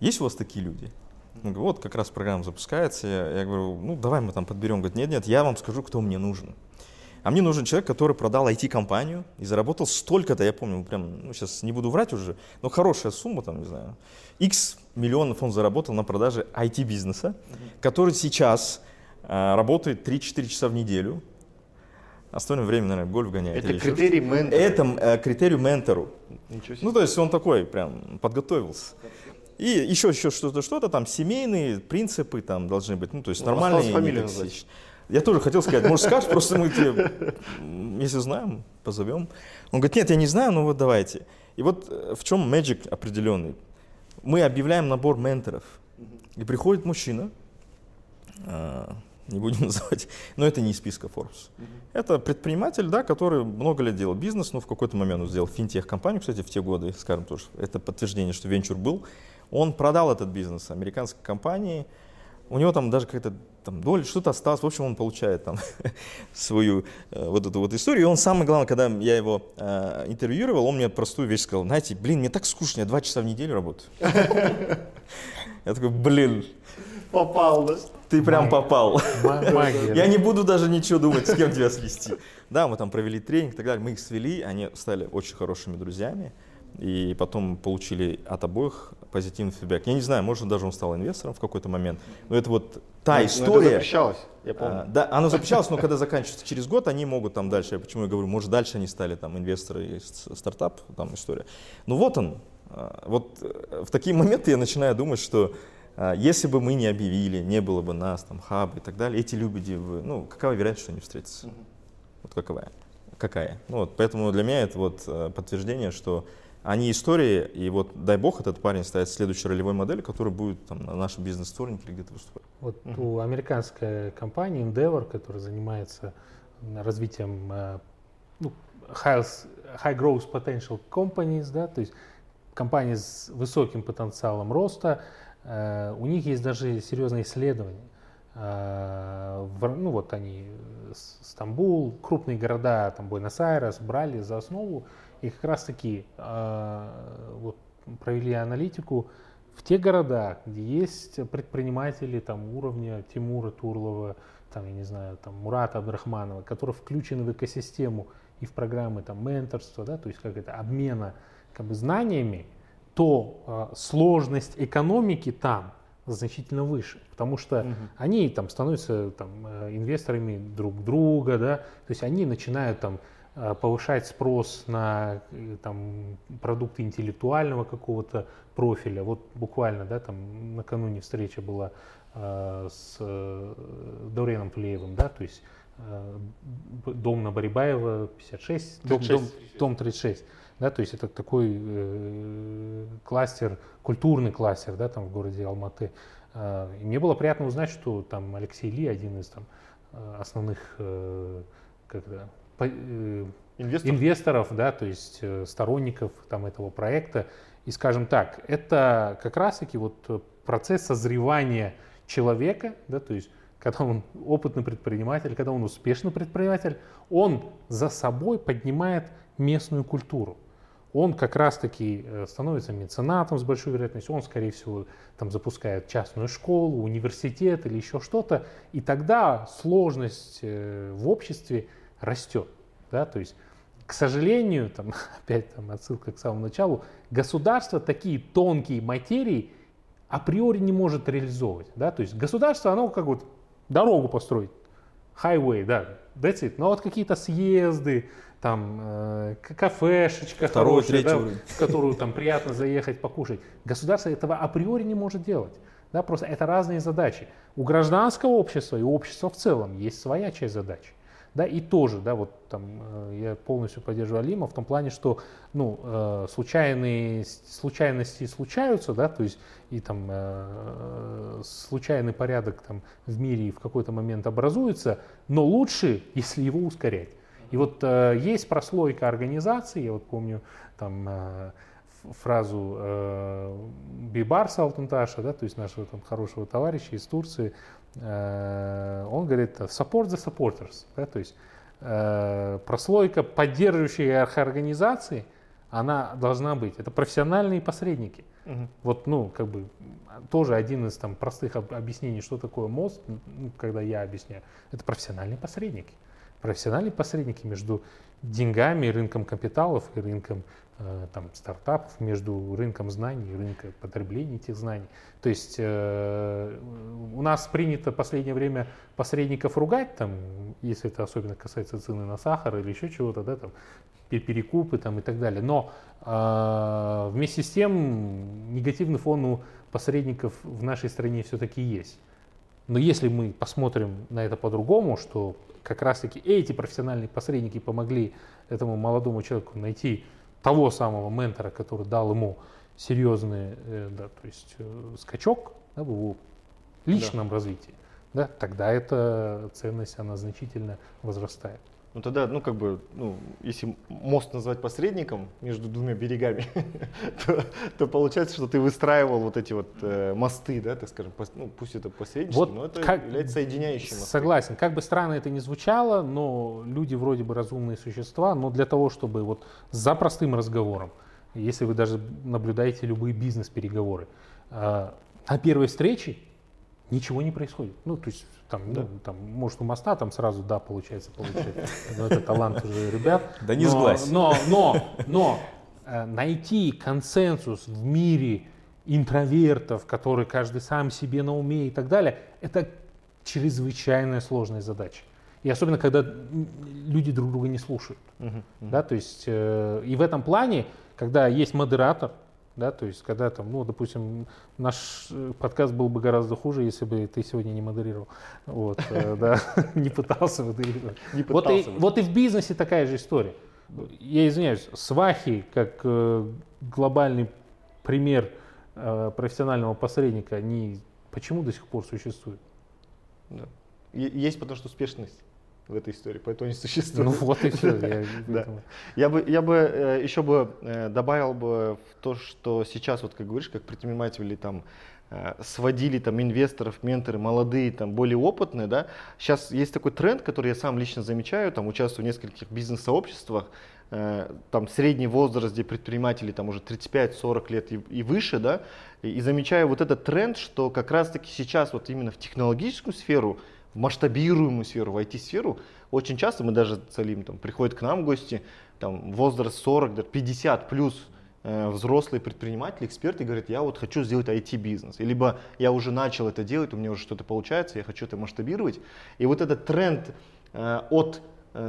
Есть у вас такие люди? Он говорит, вот как раз программа запускается, я говорю, давай мы там подберем. Говорит, нет, я вам скажу, кто мне нужен. А мне нужен человек, который продал IT-компанию и заработал столько-то, я помню, прям, сейчас не буду врать уже, но хорошая сумма, там, не знаю, X миллионов он заработал на продаже IT-бизнеса, который сейчас работает 3-4 часа в неделю, остальное время, наверное, гольф гоняет. Это критерий ментору. Это критерий ментору. Ничего себе. То есть он такой прям подготовился. И еще что-то там, семейные принципы там должны быть, то есть нормальные. Фамилию назначить. Я тоже хотел сказать, может, скажешь, просто мы тебе, если знаем, позовем. Он говорит, нет, я не знаю, но вот давайте. И вот в чем magic определенный. Мы объявляем набор менторов. И приходит мужчина, не будем называть, но это не из списка Forbes. Это предприниматель, да, который много лет делал бизнес, но в какой-то момент он сделал финтех-компанию, кстати, в те годы, скажем, тоже, это подтверждение, что венчур был. Он продал этот бизнес американской компании. У него там даже какая-то там доля, что-то осталось. В общем, он получает там свою вот эту вот историю. И он, самое главное, когда я его интервьюировал, он мне простую вещь сказал. Знаете, мне так скучно, я 2 часа в неделю работаю. Я такой, попал, да? Ты прям попал. Я не буду даже ничего думать, с кем тебя свести. Да, мы там провели тренинг и так далее. Мы их свели, они стали очень хорошими друзьями. И потом получили от обоих позитивный фидбэк. Я не знаю, может, даже он стал инвестором в какой-то момент. Но это вот та история. Но это запрещалось, я помню. Да, оно запрещалось, но когда заканчивается через год, они могут там дальше. Почему я говорю, может, дальше они стали там инвесторы и стартап, там история. Ну вот он. Вот в такие моменты я начинаю думать, что если бы мы не объявили, не было бы нас, там, хаб и так далее, эти люди, какова вероятность, что они встретятся? Вот какая? Поэтому для меня это вот подтверждение, что они истории, и вот дай бог этот парень станет следующей ролевой моделью, которая будет там, на нашем бизнес-сторнике или где-то выступать. Вот у американской компании Endeavor, которая занимается развитием high growth potential companies, да, то есть компании с высоким потенциалом роста, у них есть даже серьезные исследования. Они Стамбул, крупные города, там Буэнос-Айрес брали за основу. И как раз таки провели аналитику в те города, где есть предприниматели там, уровня Тимура Турлова, там, я не знаю, там, Мурата Абдрахманова, которые включены в экосистему и в программы там, менторства, да, то есть как это, обмена как бы, знаниями, то сложность экономики там значительно выше, потому что они там становятся там, инвесторами друг друга, да, то есть они начинают там повышать спрос на там, продукты интеллектуального какого-то профиля. Вот буквально, да, там накануне встреча была с Дореном Плеевым, да, то есть дом на Борибаева 56, дом 36. Да, то есть это такой кластер, культурный кластер, да, там в городе Алматы. И мне было приятно узнать, что там Алексей Ли, один из там, основных инвесторов, да, то есть сторонников там, этого проекта. И, скажем так, это как раз-таки вот процесс созревания человека, да, то есть когда он опытный предприниматель, когда он успешный предприниматель, он за собой поднимает местную культуру. Он как раз-таки становится меценатом с большой вероятностью, он, скорее всего, там запускает частную школу, университет или еще что-то, и тогда сложность в обществе растет. Да? То есть, к сожалению, там, опять там, отсылка к самому началу, государство такие тонкие материи априори не может реализовывать. Да? То есть государство, оно как вот дорогу построить, highway, да, that's it, но вот какие-то съезды, там кафешечка, второй, хорошая, да, в которую там приятно заехать, покушать. Государство этого априори не может делать. Да, просто это разные задачи. У гражданского общества и общества в целом есть своя часть задач. Да, и тоже, да, вот там я полностью поддерживаю Алима в том плане, что ну, случайности случаются, да, то есть и там случайный порядок там, в мире в какой-то момент образуется, но лучше, если его ускорять. И вот есть прослойка организаций, я вот помню там, фразу Бибарса Алтунташа, да, то есть нашего там, хорошего товарища из Турции, он говорит «support the supporters», да, то есть прослойка поддерживающих организаций, она должна быть. Это профессиональные посредники. Вот, ну, как бы, тоже один из там, простых объяснений, что такое МОСТ, когда я объясняю, это профессиональные посредники. Профессиональные посредники между деньгами, рынком капиталов и рынком там, стартапов, между рынком знаний и рынком потребления этих знаний. То есть у нас принято в последнее время посредников ругать, там, если это особенно касается цены на сахар или еще чего-то, да, там, перекупы там, и так далее. Но вместе с тем негативный фон у посредников в нашей стране все-таки есть. Но если мы посмотрим на это по-другому, что как раз-таки эти профессиональные посредники помогли этому молодому человеку найти того самого ментора, который дал ему серьезный да, то есть, скачок да, в его личном развитии, да, тогда эта ценность она значительно возрастает. Ну тогда, ну как бы, ну, если мост назвать посредником между двумя берегами, то получается, что ты выстраивал вот эти вот мосты, да, так скажем, ну, пусть это посредничество, вот но это как, является соединяющим мостом. Согласен, как бы странно это ни звучало, но люди вроде бы разумные существа, но для того, чтобы вот за простым разговором, если вы даже наблюдаете любые бизнес-переговоры, на первой встрече ничего не происходит. Ну, то есть, там, да. Ну, там, может, у моста там сразу да, получается. Но это талант уже ребят. Да не сглазь. Но найти консенсус в мире интровертов, которые каждый сам себе на уме и так далее, это чрезвычайно сложная задача. И особенно, когда люди друг друга не слушают. Да, то есть, и в этом плане, когда есть модератор, да, то есть, когда там, ну, допустим, наш подкаст был бы гораздо хуже, если бы ты сегодня не модерировал, вот, да, не пытался модерировать. Вот и в бизнесе такая же история. Я извиняюсь, свахи, как глобальный пример профессионального посредника, они почему до сих пор существуют? Есть потому что успешность в этой истории, поэтому они существуют. Ну вот и все. Я бы еще бы добавил бы в то, что сейчас, вот как говоришь, как предприниматели там сводили там инвесторов, менторы, молодые, там более опытные, да. Сейчас есть такой тренд, который я сам лично замечаю, там участвую в нескольких бизнес-сообществах, там средний возраст, где предприниматели там уже 35-40 лет и выше, да, и замечаю вот этот тренд, что как раз-таки сейчас вот именно в технологическую сферу, в масштабируемую сферу, в IT-сферу, очень часто мы даже с Алим, там приходят к нам гости, там возраст 40, 50 плюс, взрослые предприниматели, эксперты говорят, я вот хочу сделать IT-бизнес, либо я уже начал это делать, у меня уже что-то получается, я хочу это масштабировать. И вот этот тренд от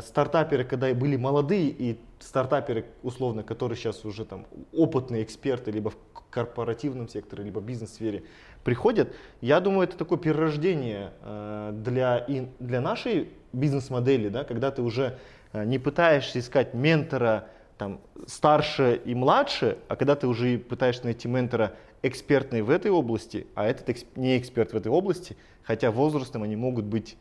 стартаперы, когда были молодые, и стартаперы, условно, которые сейчас уже там опытные эксперты, либо в корпоративном секторе, либо в бизнес-сфере приходят, я думаю, это такое перерождение для нашей бизнес-модели, да, когда ты уже не пытаешься искать ментора там, старше и младше, а когда ты уже пытаешься найти ментора экспертный в этой области, а этот не эксперт в этой области, хотя возрастом они могут быть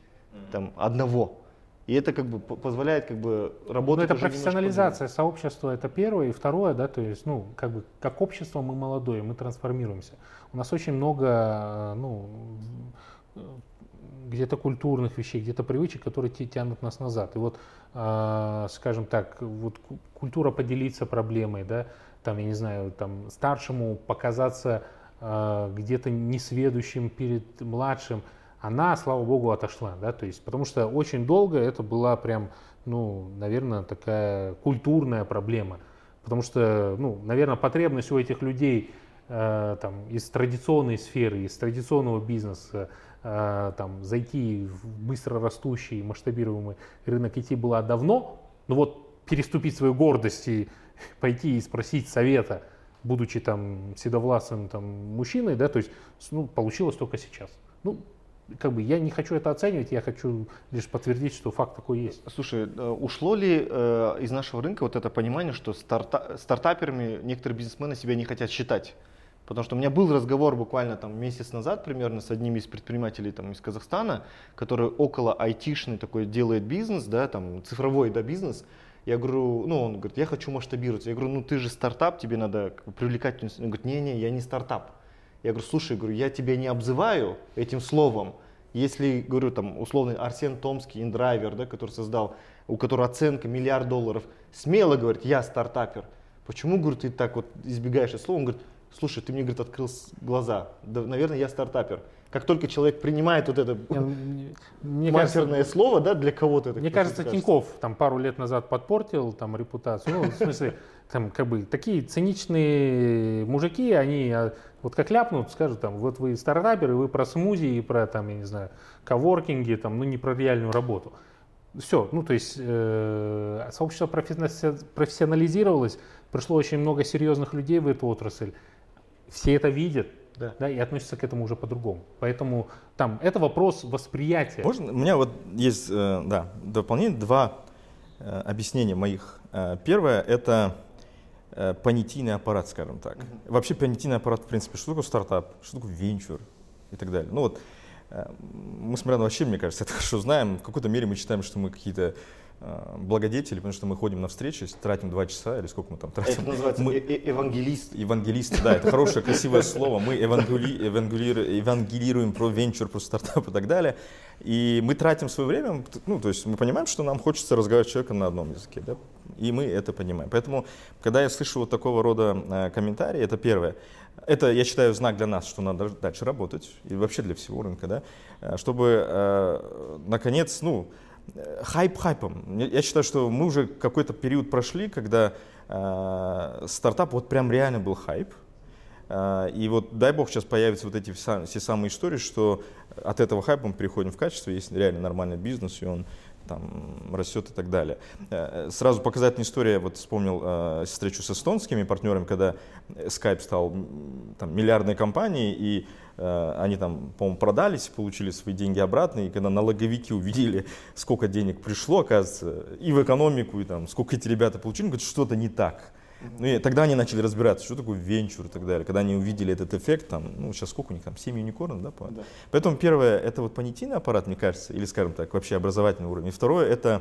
там, одного. И это как бы позволяет как бы работать. Но это профессионализация сообщества, это первое. И второе, да, то есть, ну, как бы как общество мы молодое, мы трансформируемся. У нас очень много, ну, где-то культурных вещей, где-то привычек, которые тянут нас назад. И вот, скажем так, вот культура поделиться проблемой, да, там, я не знаю, там старшему показаться где-то несведущим перед младшим, она, слава богу, отошла, да, то есть, потому что очень долго это была прям, ну, наверное, такая культурная проблема, потому что, ну, наверное, потребность у этих людей там, из традиционной сферы, из традиционного бизнеса там, зайти в быстро растущий масштабируемый рынок идти была давно, но вот переступить свою гордость и пойти и спросить совета, будучи там седовласым там, мужчиной, да, то есть, ну, получилось только сейчас. Ну, как бы я не хочу это оценивать, я хочу лишь подтвердить, что факт такой есть. Слушай, ушло ли из нашего рынка вот это понимание, что стартаперами некоторые бизнесмены себя не хотят считать? Потому что у меня был разговор буквально там месяц назад примерно с одним из предпринимателей там, из Казахстана, который около айтишный такой делает бизнес, да, там, цифровой да, бизнес. Я говорю, ну он говорит, я хочу масштабироваться. Я говорю, ну ты же стартап, тебе надо привлекать. Он говорит, не-не, я не стартап. Я говорю, слушай, я тебя не обзываю этим словом. Если, говорю, там, условный Арсен Томский, индрайвер, да, который создал, у которого оценка $1 миллиард, смело говорит, я стартапер. Почему, говорю, ты так вот избегаешь этого слова? Он говорит, слушай, ты мне, говорит, открыл глаза. Да, наверное, я стартапер. Как только человек принимает вот это мастерное слово, да, для кого-то это. Мне кажется, Тинков там пару лет назад подпортил там репутацию. Ну, в смысле, там как бы такие циничные мужики, они вот как ляпнут, скажут там, вот вы стартаперы, вы про смузи и про там, я не знаю, коворкинги, там, ну не про реальную работу. Все, ну то есть сообщество профессионализировалось, пришло очень много серьезных людей в эту отрасль, все это видят. Да. Да, и относятся к этому уже по-другому. Поэтому там это вопрос восприятия. Можно? У меня вот есть да, дополнение, два объяснения моих. Первое — это понятийный аппарат, скажем так. Угу. Вообще понятийный аппарат, в принципе, что такое стартап, что такое венчур и так далее. Ну вот мы с Миратом вообще, мне кажется, это хорошо знаем. В какой-то мере мы считаем, что мы какие-то благодетели, потому что мы ходим на встречи, тратим 2 часа или сколько мы там тратим. Это называется евангелист. Евангелист, да, это хорошее, красивое слово. Мы евангелируем про венчур, про стартап и так далее. И мы тратим свое время, ну, то есть мы понимаем, что нам хочется разговаривать с человеком на одном языке, да? И мы это понимаем. Поэтому, когда я слышу вот такого рода комментарии, это первое. Это, я считаю, знак для нас, что надо дальше работать, и вообще для всего рынка, да? Чтобы, наконец, ну, хайп хайпом. Я считаю, что мы уже какой-то период прошли, когда стартап вот прям реально был хайп. И вот дай бог сейчас появятся вот эти все самые истории, что от этого хайпа мы переходим в качество, есть реально нормальный бизнес, и он там растет и так далее. Сразу показательная история, вот вспомнил встречу с эстонскими партнерами, когда Skype стал там миллиардной компанией, и они там, по-моему, продались, получили свои деньги обратно, и когда налоговики увидели, сколько денег пришло, оказывается, и в экономику, и там, сколько эти ребята получили, говорят, что-то не так. Ну, и тогда они начали разбираться, что такое венчур и так далее. Когда они увидели этот эффект, там, ну, сейчас сколько у них там, 7 юникорнов, да? Да. Поэтому первое, это вот понятийный аппарат, мне кажется, или, скажем так, вообще образовательный уровень. И второе, это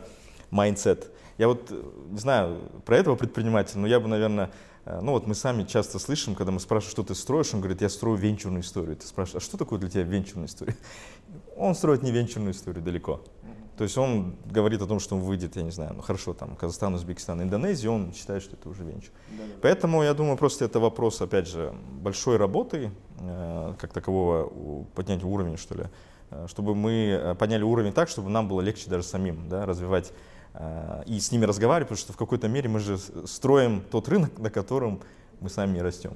майндсет. Я вот не знаю про этого предпринимателя, но я бы, наверное, ну вот мы сами часто слышим, когда мы спрашиваем, что ты строишь, он говорит, я строю венчурную историю. Ты спрашиваешь, а что такое для тебя венчурная история? Он строит не венчурную историю далеко. То есть он говорит о том, что он выйдет, я не знаю, ну хорошо, там, Казахстан, Узбекистан, Индонезия, он считает, что это уже венчур. Да, да. Поэтому, я думаю, просто это вопрос, опять же, большой работы, как такового поднять уровень, что ли, чтобы мы подняли уровень так, чтобы нам было легче даже самим, да, развивать и с ними разговаривать, потому что в какой-то мере мы же строим тот рынок, на котором мы сами не растем.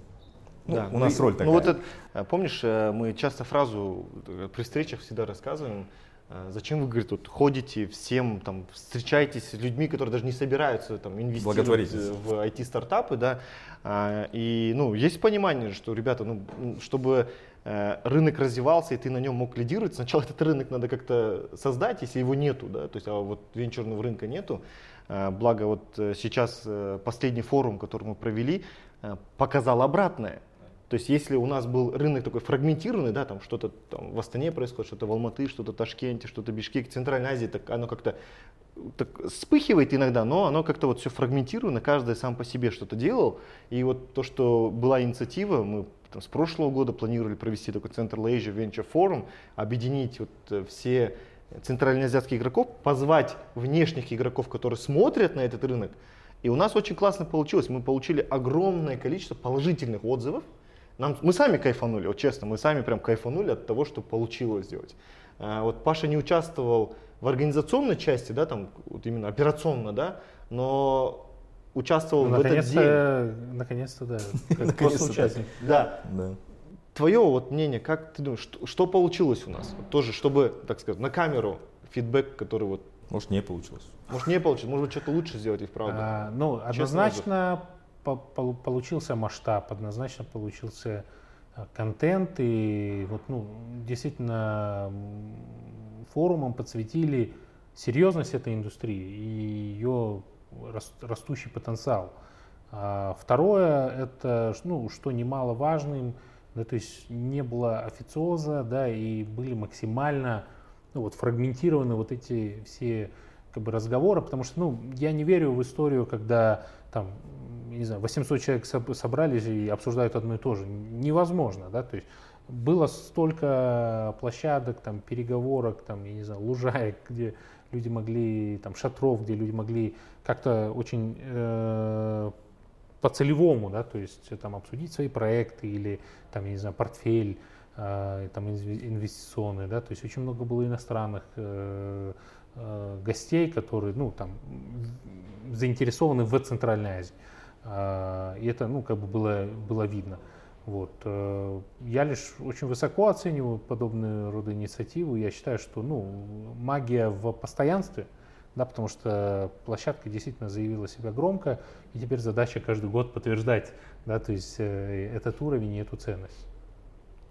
Да. Ну, у нас роль такая. Ну, вот это, помнишь, мы часто фразу при встречах всегда рассказываем, зачем вы, говорит, вот, ходите всем, там, встречаетесь с людьми, которые даже не собираются там, инвестировать в IT-стартапы. Да? И ну, есть понимание, что, ребята, ну, чтобы рынок развивался и ты на нем мог лидировать, сначала этот рынок надо как-то создать, если его нету, да? То есть, а вот венчурного рынка нету. Благо вот сейчас последний форум, который мы провели, показал обратное. То есть если у нас был рынок такой фрагментированный, да, там что-то в Астане происходит, что-то в Алматы, что-то в Ташкенте, что-то в Бишкеке, Центральной Азии, так оно как-то вспыхивает иногда, но оно как-то вот все фрагментировано, каждый сам по себе что-то делал. И вот то, что была инициатива, мы там, с прошлого года планировали провести такой Central Asia Venture Forum, объединить вот все центральноазиатских игроков, позвать внешних игроков, которые смотрят на этот рынок. И у нас очень классно получилось, мы получили огромное количество положительных отзывов. Мы сами кайфанули, вот честно, мы сами прям кайфанули от того, что получилось сделать. Вот Паша не участвовал в организационной части, да, там, вот именно операционно, да, но участвовал в этот день. Наконец-то, да, как просто участник. Да. Твое вот мнение, как ты думаешь, что получилось у нас? Тоже, чтобы, так сказать, на камеру фидбэк, который вот… Может, не получилось. Может, не получилось, может быть, что-то лучше сделать и вправду. Ну, однозначно… Получился масштаб, однозначно получился контент, и вот, ну, действительно форумом подсветили серьезность этой индустрии и ее растущий потенциал. Второе, это, ну, что немаловажным, да, то есть не было официоза, да, и были максимально, ну, вот, фрагментированы вот эти все как бы разговоры, потому что, ну, я не верю в историю, когда там, не знаю, 800 человек собрались и обсуждают одно и то же. Невозможно, да, то есть было столько площадок, там, переговорок, там, я не знаю, лужаек, где люди могли, там, шатров, где люди могли как-то очень по-целевому, да, то есть там обсудить свои проекты или, там, я не знаю, портфель, там, инвестиционный, да, то есть очень много было иностранных гостей, которые, ну, там, заинтересованы в Центральной Азии. И это, ну, как бы было видно. Вот. Я лишь очень высоко оцениваю подобные рода инициативы. Я считаю, что, ну, магия в постоянстве, да, потому что площадка действительно заявила себя громко, и теперь задача каждый год подтверждать, да, то есть этот уровень и эту ценность.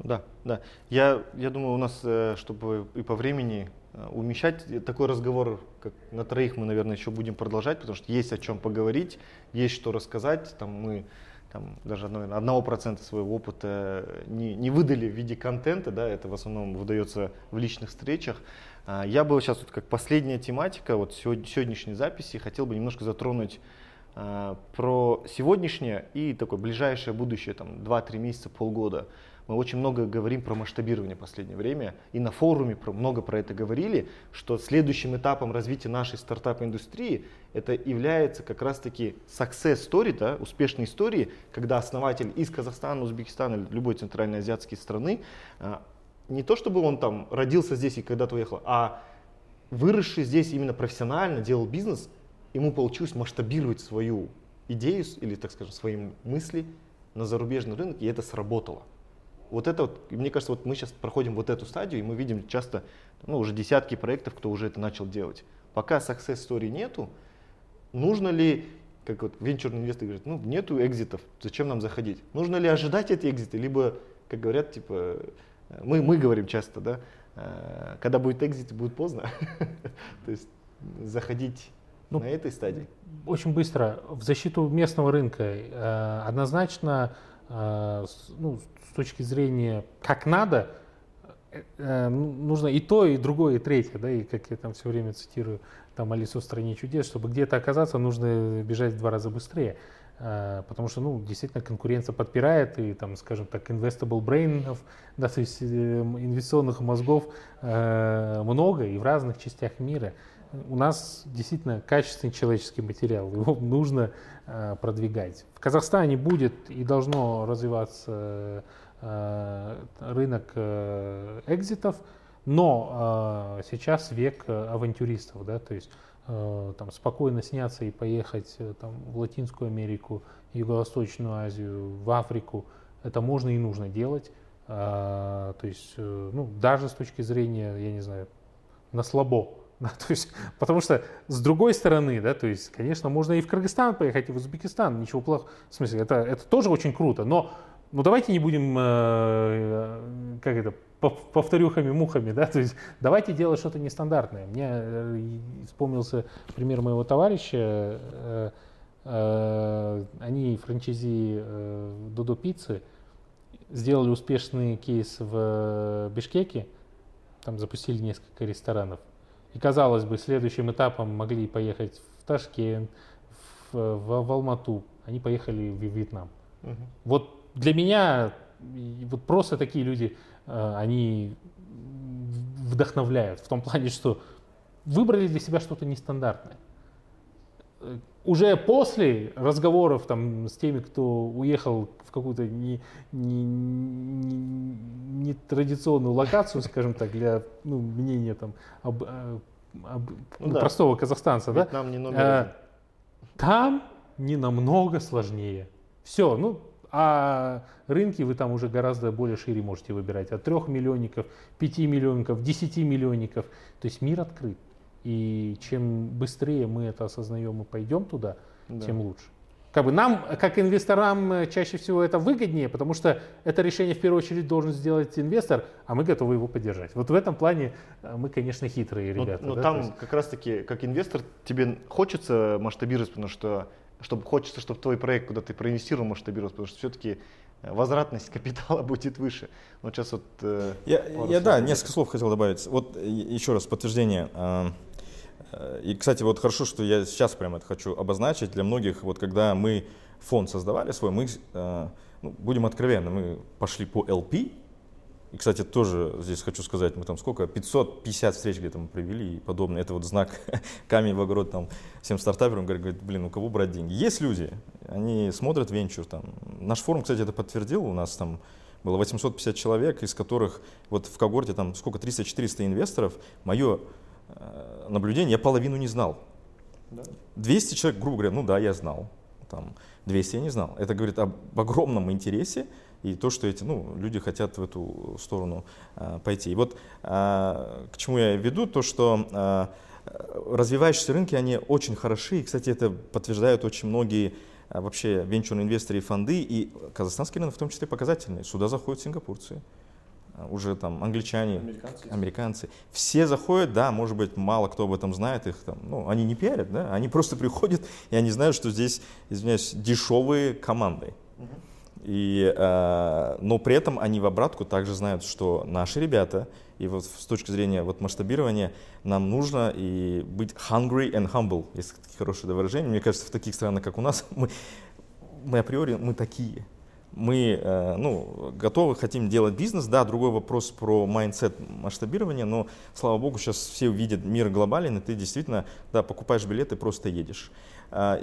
Да, да. Я думаю, у нас, чтобы и по времени умещать такой разговор, как на троих, мы, наверное, еще будем продолжать, потому что есть о чем поговорить, есть что рассказать. Там мы там, даже, наверное, 1% своего опыта не выдали в виде контента, да, это в основном выдается в личных встречах. Я бы сейчас, вот, как последняя тематика вот сегодняшней записи, хотел бы немножко затронуть про сегодняшнее и такое ближайшее будущее, там, 2-3 месяца, полгода. Мы очень много говорим про масштабирование в последнее время, и на форуме много про это говорили, что следующим этапом развития нашей стартап-индустрии это является как раз-таки success story, да, успешные истории, когда основатель из Казахстана, Узбекистана или любой центральноазиатской страны, не то чтобы он там родился здесь и когда-то уехал, а выросший здесь именно профессионально, делал бизнес, ему получилось масштабировать свою идею или, так скажем, свои мысли на зарубежный рынок, и это сработало. Вот это вот, мне кажется, вот мы сейчас проходим вот эту стадию, и мы видим часто, ну, уже десятки проектов, кто уже это начал делать. Пока success story нету, нужно ли, как вот венчурный инвестор говорит, ну, нету экзитов, зачем нам заходить? Нужно ли ожидать эти экзиты, либо, как говорят, типа, мы говорим часто, да, когда будет экзит, будет поздно. То есть заходить на этой стадии. Очень быстро. В защиту местного рынка однозначно, ну, с точки зрения как надо, нужно и то, и другое, и третье, да, и как я там все время цитирую, там Алису в стране чудес, чтобы где-то оказаться, нужно бежать в 2 раза быстрее, потому что, ну, действительно конкуренция подпирает, и там, скажем так, investable brain'ов, да, то есть инвестиционных мозгов много и в разных частях мира. У нас действительно качественный человеческий материал, его нужно продвигать. В Казахстане будет и должно развиваться рынок экзитов, но сейчас век авантюристов, да, то есть там, спокойно сняться и поехать там, в Латинскую Америку, Юго-Восточную Азию, в Африку, это можно и нужно делать. То есть, ну, даже с точки зрения, я не знаю, на слабо. Да, то есть, потому что с другой стороны, да, то есть, конечно, можно и в Кыргызстан поехать, и в Узбекистан, ничего плохого. В смысле, это тоже очень круто, но ну, давайте не будем, как это, повторюхами-мухами, да, то есть давайте делать что-то нестандартное. Мне вспомнился пример моего товарища, они франчайзи Додо Пиццы сделали успешный кейс в Бишкеке, там запустили несколько ресторанов. И, казалось бы, следующим этапом могли поехать в Ташкент, в Алмату. Они поехали в Вьетнам. Угу. Вот для меня вот просто такие люди, они вдохновляют. В том плане, что выбрали для себя что-то нестандартное. Уже после разговоров там, с теми, кто уехал в какую-то нетрадиционную локацию, скажем так, для ну, мнения там, ну, простого казахстанца, да? Там не номер. Там не намного сложнее. Все, ну, а рынки вы там уже гораздо более шире можете выбирать. От 3 миллионников, 5 миллионников, 10 миллионников. То есть мир открыт. И чем быстрее мы это осознаем и пойдем туда, да, тем лучше. Как бы нам, как инвесторам, чаще всего это выгоднее, потому что это решение в первую очередь должен сделать инвестор, а мы готовы его поддержать. Вот в этом плане мы, конечно, хитрые ребята. Но да? Там есть... как раз-таки, как инвестор, тебе хочется масштабироваться, потому что хочется, чтобы твой проект, куда ты проинвестировал, масштабировался, потому что все-таки возвратность капитала будет выше. Но сейчас вот… Я несколько слов хотел добавить. Вот еще раз подтверждение. И, кстати, вот хорошо, что я сейчас прямо это хочу обозначить. Для многих, вот когда мы фонд создавали свой, мы, будем откровенны, мы пошли по LP. И, кстати, тоже здесь хочу сказать, мы там сколько, 550 встреч где-то мы провели и подобное. Это вот знак, камень в огород там всем стартаперам, говорит, блин, у кого брать деньги? Есть люди, они смотрят венчур там. Наш форум, кстати, это подтвердил, у нас там было 850 человек, из которых вот в когорте там сколько, 300-400 инвесторов. Мое наблюдение, я половину не знал. 200 человек, грубо говоря, ну да, я знал. Там 200 я не знал. Это говорит об огромном интересе и то, что эти люди хотят в эту сторону пойти. И вот к чему я веду, то, что развивающиеся рынки, они очень хороши. И, кстати, это подтверждают очень многие вообще венчурные инвесторы и фонды. И казахстанский рынок в том числе показательный. Сюда заходят сингапурцы, уже там англичане, американцы. Все заходят, да, может быть, мало кто об этом знает, их там, они не пиарят, да, они просто приходят, и они знают, что здесь, извиняюсь, дешевые команды. И, но при этом они в обратку также знают, что наши ребята, и вот с точки зрения вот масштабирования нам нужно и быть hungry and humble, есть такие хорошие выражения. Мне кажется, в таких странах, как у нас, мы априори мы такие. Мы готовы, хотим делать бизнес. Да, другой вопрос про майндсет масштабирования, но, слава богу, сейчас все увидят мир глобален, и ты действительно, да, покупаешь билет и просто едешь.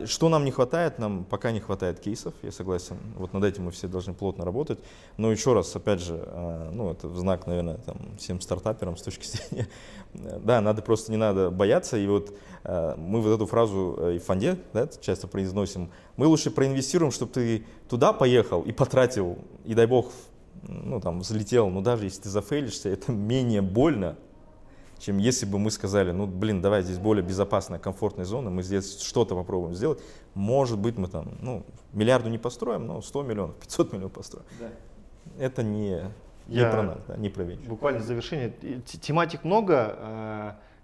Что нам не хватает? Нам пока не хватает кейсов, я согласен. Вот над этим мы все должны плотно работать. Но еще раз, опять же, это знак, наверное, там, всем стартаперам с точки зрения. Да, не надо бояться. И вот мы вот эту фразу и в фонде, да, часто произносим. Мы лучше проинвестируем, чтобы ты туда поехал и потратил, и дай бог, взлетел. Но даже если ты зафейлишься, это менее больно, чем если бы мы сказали, давай здесь более безопасная, комфортная зона, мы здесь что-то попробуем сделать. Может быть, мы там, миллиарду не построим, но 100 миллионов, 500 миллионов построим. Да. Это не про нас, да, не про венчур. Буквально в завершение. Тематик много.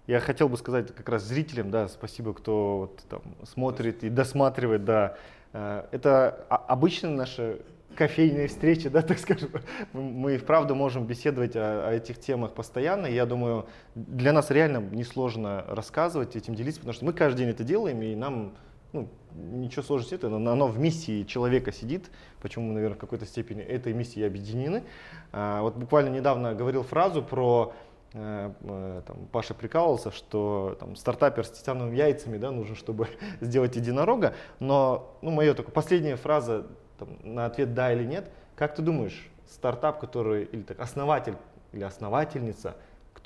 Я хотел бы сказать как раз зрителям, да, спасибо, кто смотрит и досматривает, да. Это обычная наша кофейные встречи, да, так скажем, мы вправду можем беседовать о этих темах постоянно. Я думаю, для нас реально несложно рассказывать, этим делиться, потому что мы каждый день это делаем, и нам ничего сложного нет, оно в миссии человека сидит, почему мы, наверное, в какой-то степени этой миссии объединены. Вот буквально недавно говорил фразу про, Паша прикалывался, что стартапер с титановыми яйцами, да, нужен, чтобы сделать единорога, но моя только последняя фраза, на ответ да или нет, как ты думаешь, стартап, который, или так, основатель или основательница,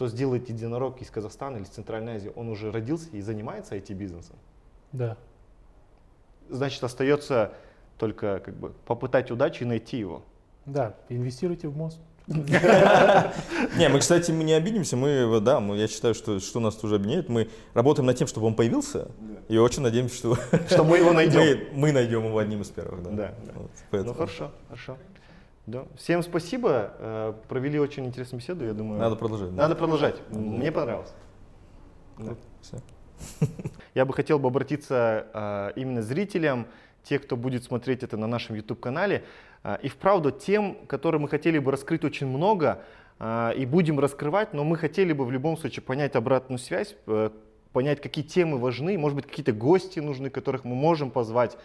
кто сделает единорог из Казахстана или из Центральной Азии, он уже родился и занимается IT-бизнесом. Да. Значит, остается только как бы попытать удачи и найти его. Да, инвестируйте в МОСТ. Не, мы, кстати, мы не обидимся, мы, да, я считаю, что нас тоже объединяет, мы работаем над тем, чтобы он появился, и очень надеемся, что мы его найдем. Мы найдем его одним из первых, да. Ну хорошо, хорошо. Всем спасибо, провели очень интересную беседу, я думаю. Надо продолжать. Надо продолжать, мне понравилось. Я бы хотел обратиться именно зрителям, те, кто будет смотреть это на нашем YouTube-канале. И вправду тем, которые мы хотели бы раскрыть очень много и будем раскрывать, но мы хотели бы в любом случае понять обратную связь, понять, какие темы важны, может быть, какие-то гости нужны, которых мы можем позвать.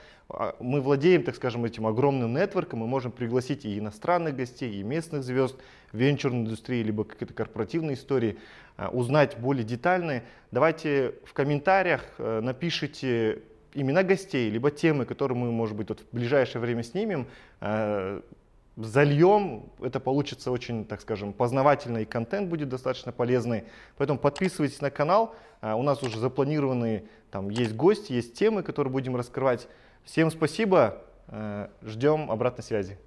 Мы владеем, так скажем, этим огромным нетворком, мы можем пригласить и иностранных гостей, и местных звезд, венчурной индустрии, либо какие-то корпоративные истории, узнать более детально. Давайте в комментариях напишите имена гостей, либо темы, которые мы, может быть, вот в ближайшее время снимем, зальем. Это получится очень, так скажем, познавательно, и контент будет достаточно полезный. Поэтому подписывайтесь на канал. У нас уже запланированы, там есть гости, есть темы, которые будем раскрывать. Всем спасибо. Ждем обратной связи.